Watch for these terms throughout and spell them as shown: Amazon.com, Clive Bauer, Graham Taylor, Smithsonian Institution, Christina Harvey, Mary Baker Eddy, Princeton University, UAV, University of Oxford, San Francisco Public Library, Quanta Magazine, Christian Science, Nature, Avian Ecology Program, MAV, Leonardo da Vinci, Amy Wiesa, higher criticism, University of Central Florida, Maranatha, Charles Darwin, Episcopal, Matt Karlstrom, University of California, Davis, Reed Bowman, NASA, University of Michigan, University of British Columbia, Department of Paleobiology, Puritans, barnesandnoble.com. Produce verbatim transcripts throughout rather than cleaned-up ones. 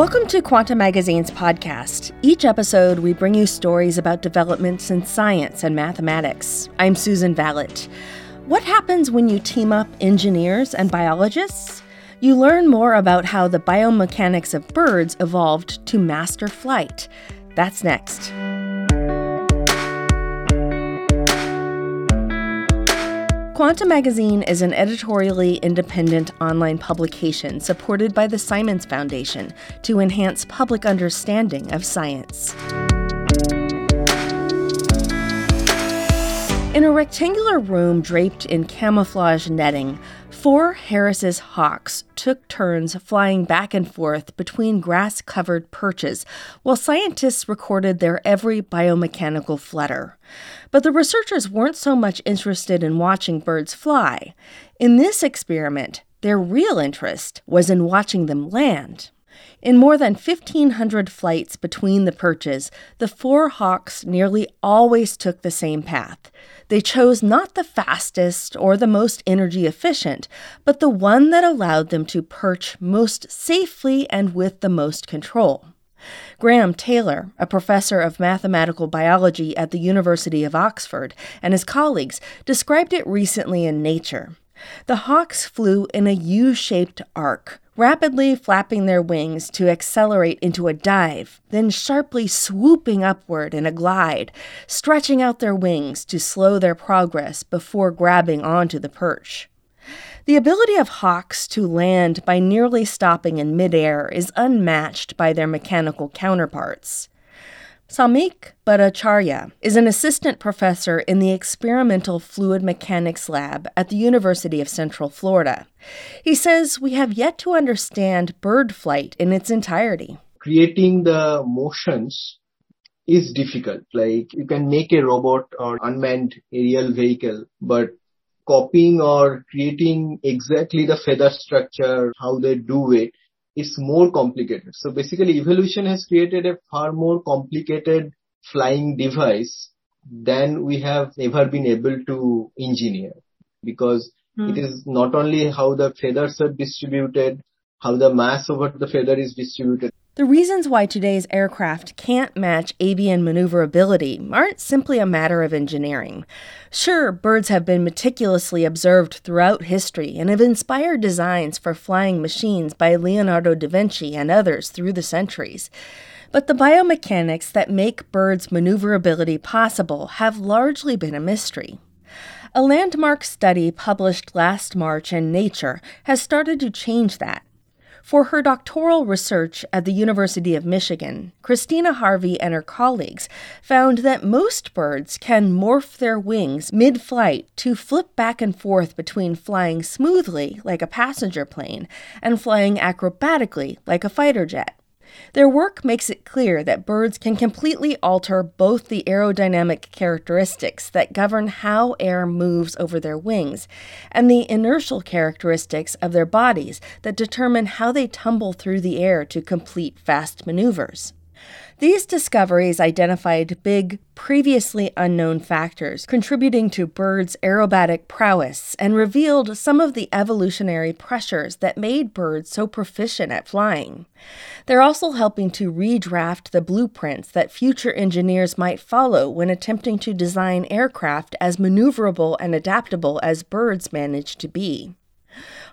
Welcome to Quanta Magazine's podcast. Each episode, we bring you stories about developments in science and mathematics. I'm Susan Vallett. What happens when you team up engineers and biologists? You learn more about how the biomechanics of birds evolved to master flight. That's next. Quanta Magazine is an editorially independent online publication supported by the Simons Foundation to enhance public understanding of science. In a rectangular room draped in camouflage netting, four Harris's hawks took turns flying back and forth between grass-covered perches while scientists recorded their every biomechanical flutter. But the researchers weren't so much interested in watching birds fly. In this experiment, their real interest was in watching them land. In more than fifteen hundred flights between the perches, the four hawks nearly always took the same path. They chose not the fastest or the most energy efficient, but the one that allowed them to perch most safely and with the most control. Graham Taylor, a professor of mathematical biology at the University of Oxford, and his colleagues described it recently in Nature. The hawks flew in a U-shaped arc, rapidly flapping their wings to accelerate into a dive, then sharply swooping upward in a glide, stretching out their wings to slow their progress before grabbing onto the perch. The ability of hawks to land by nearly stopping in midair is unmatched by their mechanical counterparts. Samik Bhattacharya is an assistant professor in the Experimental Fluid Mechanics Lab at the University of Central Florida. He says we have yet to understand bird flight in its entirety. Creating the motions is difficult. Like, you can make a robot or unmanned aerial vehicle, but copying or creating exactly the feather structure, how they do it, it's more complicated. So basically, evolution has created a far more complicated flying device than we have ever been able to engineer. Because mm. it is not only how the feathers are distributed, how the mass over the feather is distributed. The reasons why today's aircraft can't match avian maneuverability aren't simply a matter of engineering. Sure, birds have been meticulously observed throughout history and have inspired designs for flying machines by Leonardo da Vinci and others through the centuries. But the biomechanics that make birds' maneuverability possible have largely been a mystery. A landmark study published last March in Nature has started to change that. For her doctoral research at the University of Michigan, Christina Harvey and her colleagues found that most birds can morph their wings mid-flight to flip back and forth between flying smoothly, like a passenger plane, and flying acrobatically, like a fighter jet. Their work makes it clear that birds can completely alter both the aerodynamic characteristics that govern how air moves over their wings and the inertial characteristics of their bodies that determine how they tumble through the air to complete fast maneuvers. These discoveries identified big, previously unknown factors contributing to birds' aerobatic prowess and revealed some of the evolutionary pressures that made birds so proficient at flying. They're also helping to redraft the blueprints that future engineers might follow when attempting to design aircraft as maneuverable and adaptable as birds manage to be.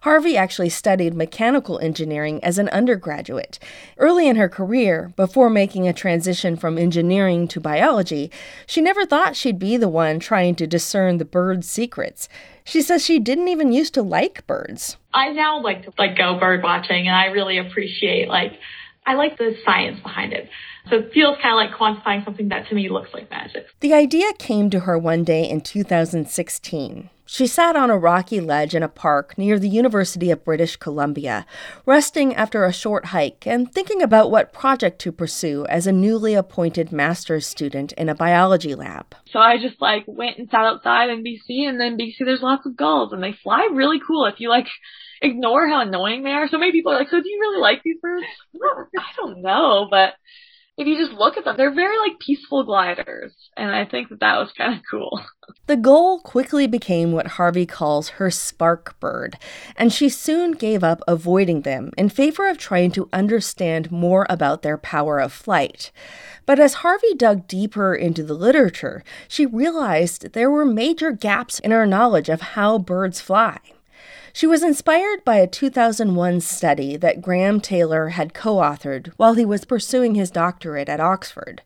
Harvey actually studied mechanical engineering as an undergraduate. Early in her career, before making a transition from engineering to biology, she never thought she'd be the one trying to discern the bird's secrets. She says she didn't even used to like birds. I now like to like go bird watching, and I really appreciate, like, I like the science behind it. So it feels kind of like quantifying something that to me looks like magic. The idea came to her one day in two thousand sixteen. She sat on a rocky ledge in a park near the University of British Columbia, resting after a short hike and thinking about what project to pursue as a newly appointed master's student in a biology lab. So I just like went and sat outside in B C, and then B C there's lots of gulls, and they fly really cool if you like ignore how annoying they are. So many people are like, so do you really like these birds? I don't know, but if you just look at them, they're very like peaceful gliders. And I think that that was kind of cool. The gull quickly became what Harvey calls her spark bird, and she soon gave up avoiding them in favor of trying to understand more about their power of flight. But as Harvey dug deeper into the literature, she realized there were major gaps in her knowledge of how birds fly. She was inspired by a two thousand one study that Graham Taylor had co-authored while he was pursuing his doctorate at Oxford.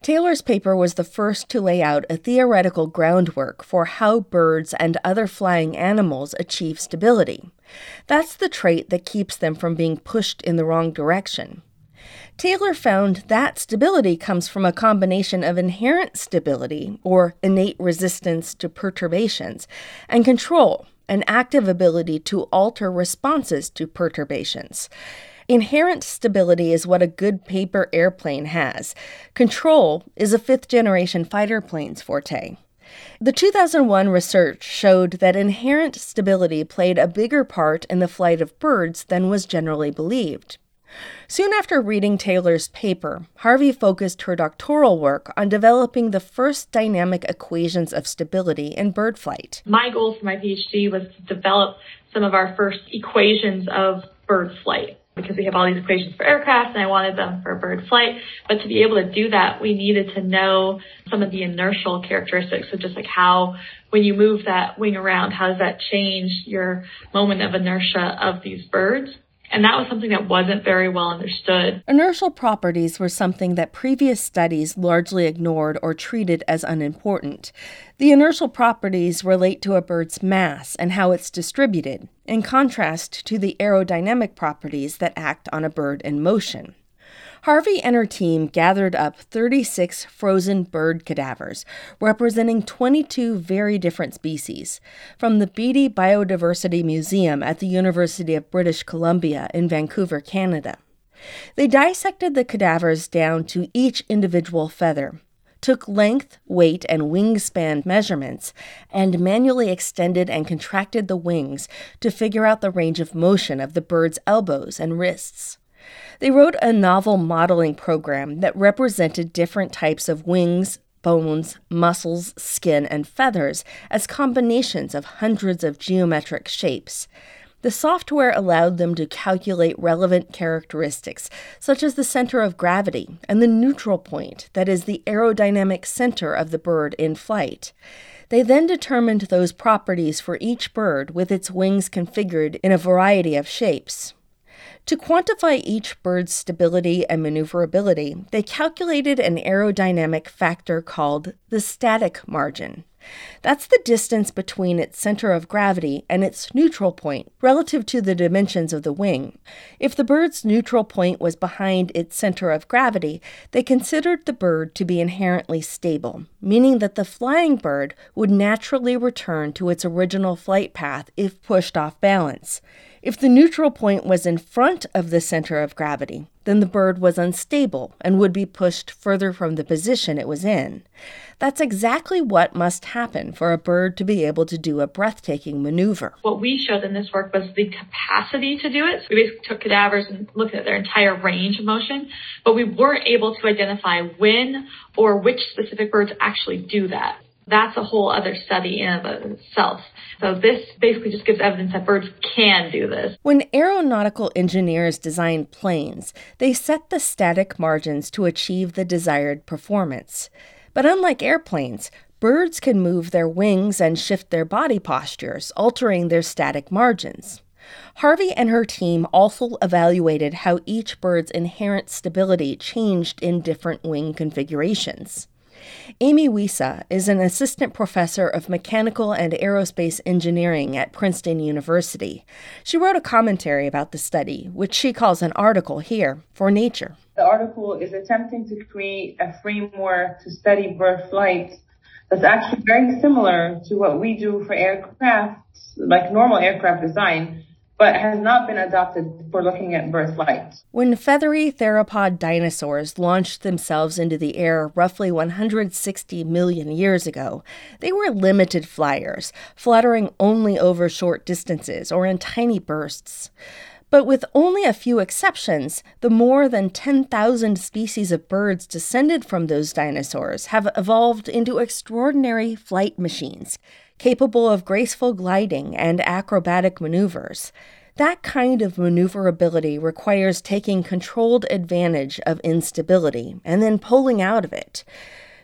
Taylor's paper was the first to lay out a theoretical groundwork for how birds and other flying animals achieve stability. That's the trait that keeps them from being pushed in the wrong direction. Taylor found that stability comes from a combination of inherent stability, or innate resistance to perturbations, and control, an active ability to alter responses to perturbations. Inherent stability is what a good paper airplane has. Control is a fifth-generation fighter plane's forte. The two thousand one research showed that inherent stability played a bigger part in the flight of birds than was generally believed. Soon after reading Taylor's paper, Harvey focused her doctoral work on developing the first dynamic equations of stability in bird flight. My goal for my PhD was to develop some of our first equations of bird flight, because we have all these equations for aircraft, and I wanted them for bird flight. But to be able to do that, we needed to know some of the inertial characteristics. So just like how, when you move that wing around, how does that change your moment of inertia of these birds? And that was something that wasn't very well understood. Inertial properties were something that previous studies largely ignored or treated as unimportant. The inertial properties relate to a bird's mass and how it's distributed, in contrast to the aerodynamic properties that act on a bird in motion. Harvey and her team gathered up thirty-six frozen bird cadavers, representing twenty-two very different species, from the Beatty Biodiversity Museum at the University of British Columbia in Vancouver, Canada. They dissected the cadavers down to each individual feather, took length, weight, and wingspan measurements, and manually extended and contracted the wings to figure out the range of motion of the bird's elbows and wrists. They wrote a novel modeling program that represented different types of wings, bones, muscles, skin, and feathers as combinations of hundreds of geometric shapes. The software allowed them to calculate relevant characteristics, such as the center of gravity and the neutral point, that is the aerodynamic center of the bird in flight. They then determined those properties for each bird with its wings configured in a variety of shapes. To quantify each bird's stability and maneuverability, they calculated an aerodynamic factor called the static margin. That's the distance between its center of gravity and its neutral point relative to the dimensions of the wing. If the bird's neutral point was behind its center of gravity, they considered the bird to be inherently stable, meaning that the flying bird would naturally return to its original flight path if pushed off balance. If the neutral point was in front of the center of gravity, then the bird was unstable and would be pushed further from the position it was in. That's exactly what must happen for a bird to be able to do a breathtaking maneuver. What we showed in this work was the capacity to do it. So we basically took cadavers and looked at their entire range of motion, but we weren't able to identify when or which specific birds actually do that. That's a whole other study in and of itself. So this basically just gives evidence that birds can do this. When aeronautical engineers design planes, they set the static margins to achieve the desired performance. But unlike airplanes, birds can move their wings and shift their body postures, altering their static margins. Harvey and her team also evaluated how each bird's inherent stability changed in different wing configurations. Amy Wiesa is an assistant professor of mechanical and aerospace engineering at Princeton University. She wrote a commentary about the study, which she calls an article here for Nature. The article is attempting to create a framework to study bird flight that's actually very similar to what we do for aircraft, like normal aircraft design, but has not been adopted for looking at bird flight. When feathery theropod dinosaurs launched themselves into the air roughly one hundred sixty million years ago, they were limited flyers, fluttering only over short distances or in tiny bursts. But with only a few exceptions, the more than ten thousand species of birds descended from those dinosaurs have evolved into extraordinary flight machines, capable of graceful gliding and acrobatic maneuvers. That kind of maneuverability requires taking controlled advantage of instability and then pulling out of it.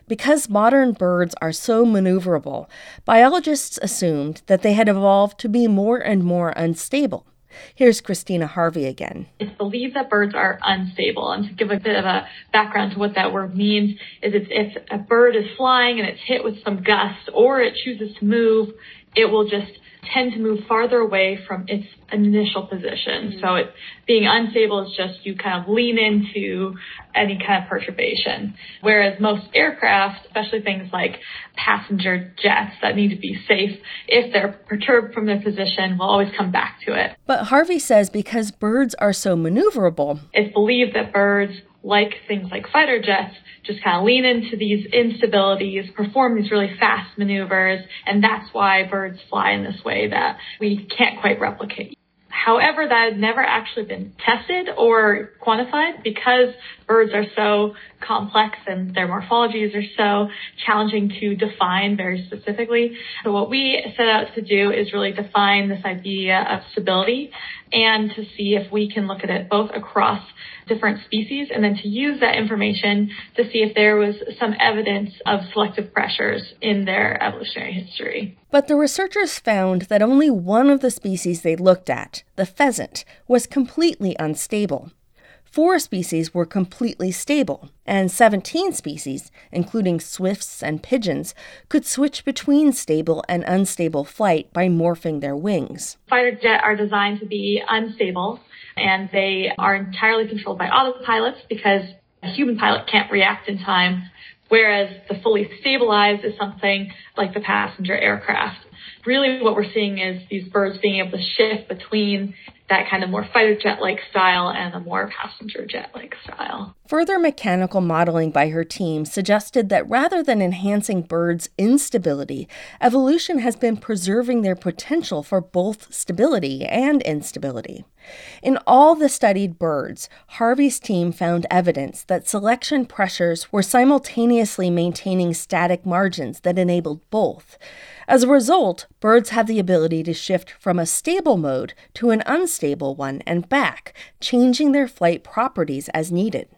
Because modern birds are so maneuverable, biologists assumed that they had evolved to be more and more unstable. Here's Christina Harvey again. It's believed that birds are unstable. And to give a bit of a background to what that word means, is if, if a bird is flying and it's hit with some gust or it chooses to move, it will just tend to move farther away from its initial position. Mm-hmm. So it being unstable is just you kind of lean into any kind of perturbation. Whereas most aircraft, especially things like passenger jets that need to be safe, if they're perturbed from their position, will always come back to it. But Harvey says because birds are so maneuverable, it's believed that birds, like things like fighter jets, just kind of lean into these instabilities, perform these really fast maneuvers, and that's why birds fly in this way that we can't quite replicate. However, that had never actually been tested or quantified because birds are so complex and their morphologies are so challenging to define very specifically. So what we set out to do is really define this idea of stability and to see if we can look at it both across different species and then to use that information to see if there was some evidence of selective pressures in their evolutionary history. But the researchers found that only one of the species they looked at, the pheasant, was completely unstable. Four species were completely stable, and seventeen species, including swifts and pigeons, could switch between stable and unstable flight by morphing their wings. Fighter jets are designed to be unstable, and they are entirely controlled by autopilots because a human pilot can't react in time, whereas the fully stabilized is something like the passenger aircraft. Really what we're seeing is these birds being able to shift between that kind of more fighter jet-like style and a more passenger jet-like style. Further mechanical modeling by her team suggested that rather than enhancing birds' instability, evolution has been preserving their potential for both stability and instability. In all the studied birds, Harvey's team found evidence that selection pressures were simultaneously maintaining static margins that enabled both. As a result, birds have the ability to shift from a stable mode to an unstable one and back, changing their flight properties as needed.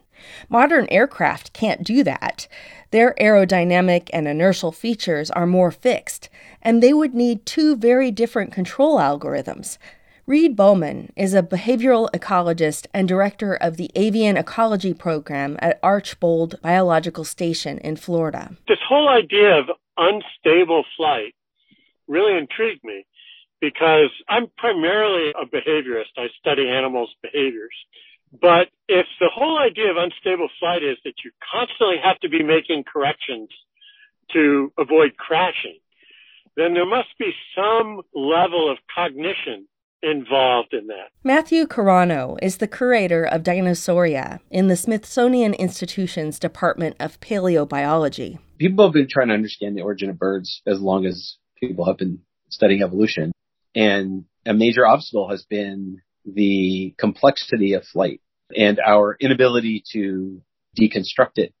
Modern aircraft can't do that. Their aerodynamic and inertial features are more fixed, and they would need two very different control algorithms. Reed Bowman is a behavioral ecologist and director of the Avian Ecology Program at Archbold Biological Station in Florida. This whole idea of unstable flight really intrigued me because I'm primarily a behaviorist. I study animals' behaviors. But if the whole idea of unstable flight is that you constantly have to be making corrections to avoid crashing, then there must be some level of cognition involved in that. Matthew Carano is the curator of Dinosauria in the Smithsonian Institution's Department of Paleobiology. People have been trying to understand the origin of birds as long as people have been studying evolution. And a major obstacle has been the complexity of flight and our inability to deconstruct it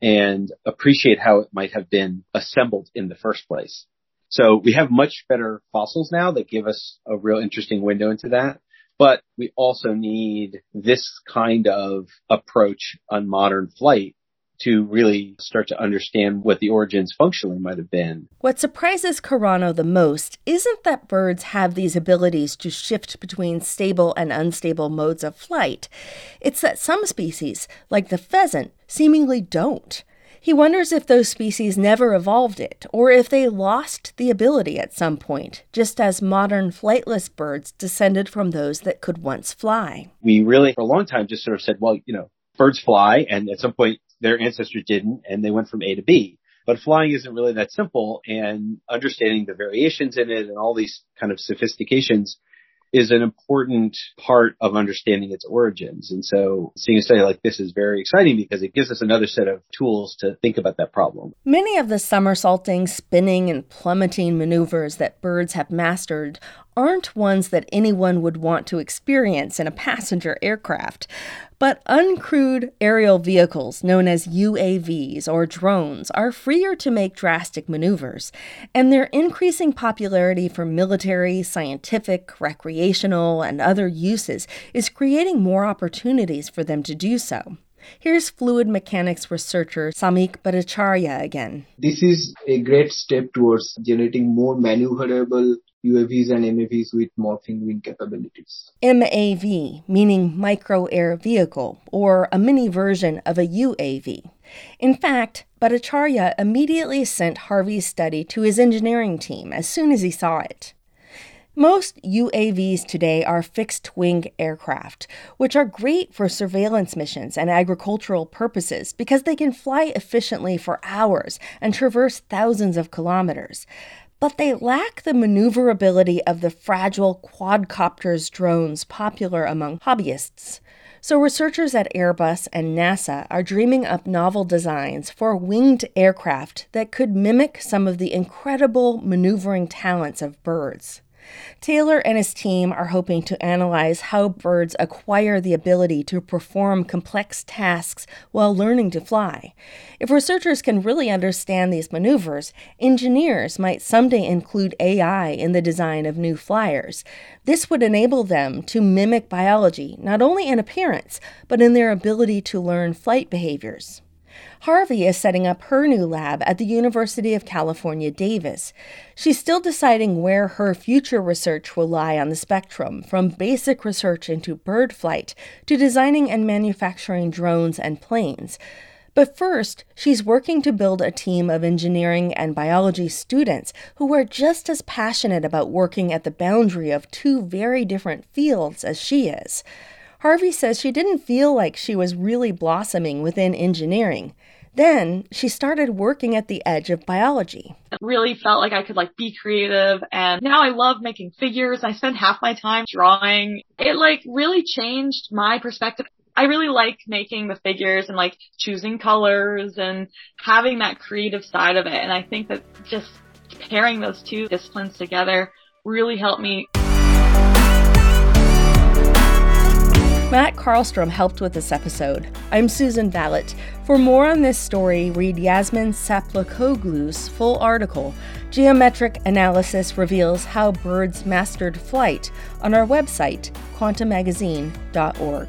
and appreciate how it might have been assembled in the first place. So we have much better fossils now that give us a real interesting window into that. But we also need this kind of approach on modern flight to really start to understand what the origins functionally might have been. What surprises Carano the most isn't that birds have these abilities to shift between stable and unstable modes of flight. It's that some species, like the pheasant, seemingly don't. He wonders if those species never evolved it, or if they lost the ability at some point, just as modern flightless birds descended from those that could once fly. We really, for a long time, just sort of said, well, you know, birds fly, and at some point their ancestors didn't, and they went from A to B. But flying isn't really that simple, and understanding the variations in it and all these kind of sophistications is an important part of understanding its origins. And so seeing a study like this is very exciting because it gives us another set of tools to think about that problem. Many of the somersaulting, spinning, and plummeting maneuvers that birds have mastered aren't ones that anyone would want to experience in a passenger aircraft, but uncrewed aerial vehicles known as U A Vs or drones are freer to make drastic maneuvers, and their increasing popularity for military, scientific, recreational, and other uses is creating more opportunities for them to do so. Here's fluid mechanics researcher Samik Bhattacharya again. This is a great step towards generating more maneuverable U A Vs and M A Vs with morphing wing capabilities. M A V, meaning micro air vehicle, or a mini version of a U A V. In fact, Bhattacharya immediately sent Harvey's study to his engineering team as soon as he saw it. Most U A Vs today are fixed-wing aircraft, which are great for surveillance missions and agricultural purposes because they can fly efficiently for hours and traverse thousands of kilometers. But they lack the maneuverability of the fragile quadcopters drones popular among hobbyists. So researchers at Airbus and NASA are dreaming up novel designs for winged aircraft that could mimic some of the incredible maneuvering talents of birds. Taylor and his team are hoping to analyze how birds acquire the ability to perform complex tasks while learning to fly. If researchers can really understand these maneuvers, engineers might someday include A I in the design of new flyers. This would enable them to mimic biology, not only in appearance, but in their ability to learn flight behaviors. Harvey is setting up her new lab at the University of California, Davis. She's still deciding where her future research will lie on the spectrum, from basic research into bird flight to designing and manufacturing drones and planes. But first, she's working to build a team of engineering and biology students who are just as passionate about working at the boundary of two very different fields as she is. Harvey says she didn't feel like she was really blossoming within engineering. Then she started working at the edge of biology. It really felt like I could like be creative, and now I love making figures. I spend half my time drawing. It like really changed my perspective. I really like making the figures and like choosing colors and having that creative side of it. And I think that just pairing those two disciplines together really helped me. Matt Karlstrom helped with this episode. I'm Susan Vallett. For more on this story, read Yasmin Saplakoglu's full article, Geometric Analysis Reveals How Birds Mastered Flight, on our website, quanta magazine dot org.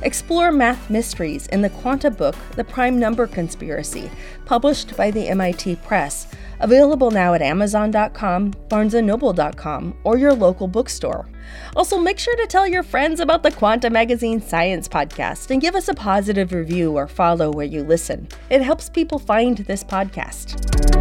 Explore math mysteries in the Quanta book, The Prime Number Conspiracy, published by the M I T Press, available now at Amazon dot com, barnes and noble dot com, or your local bookstore. Also, make sure to tell your friends about the Quanta Magazine Science Podcast and give us a positive review or follow where you listen. It helps people find this podcast.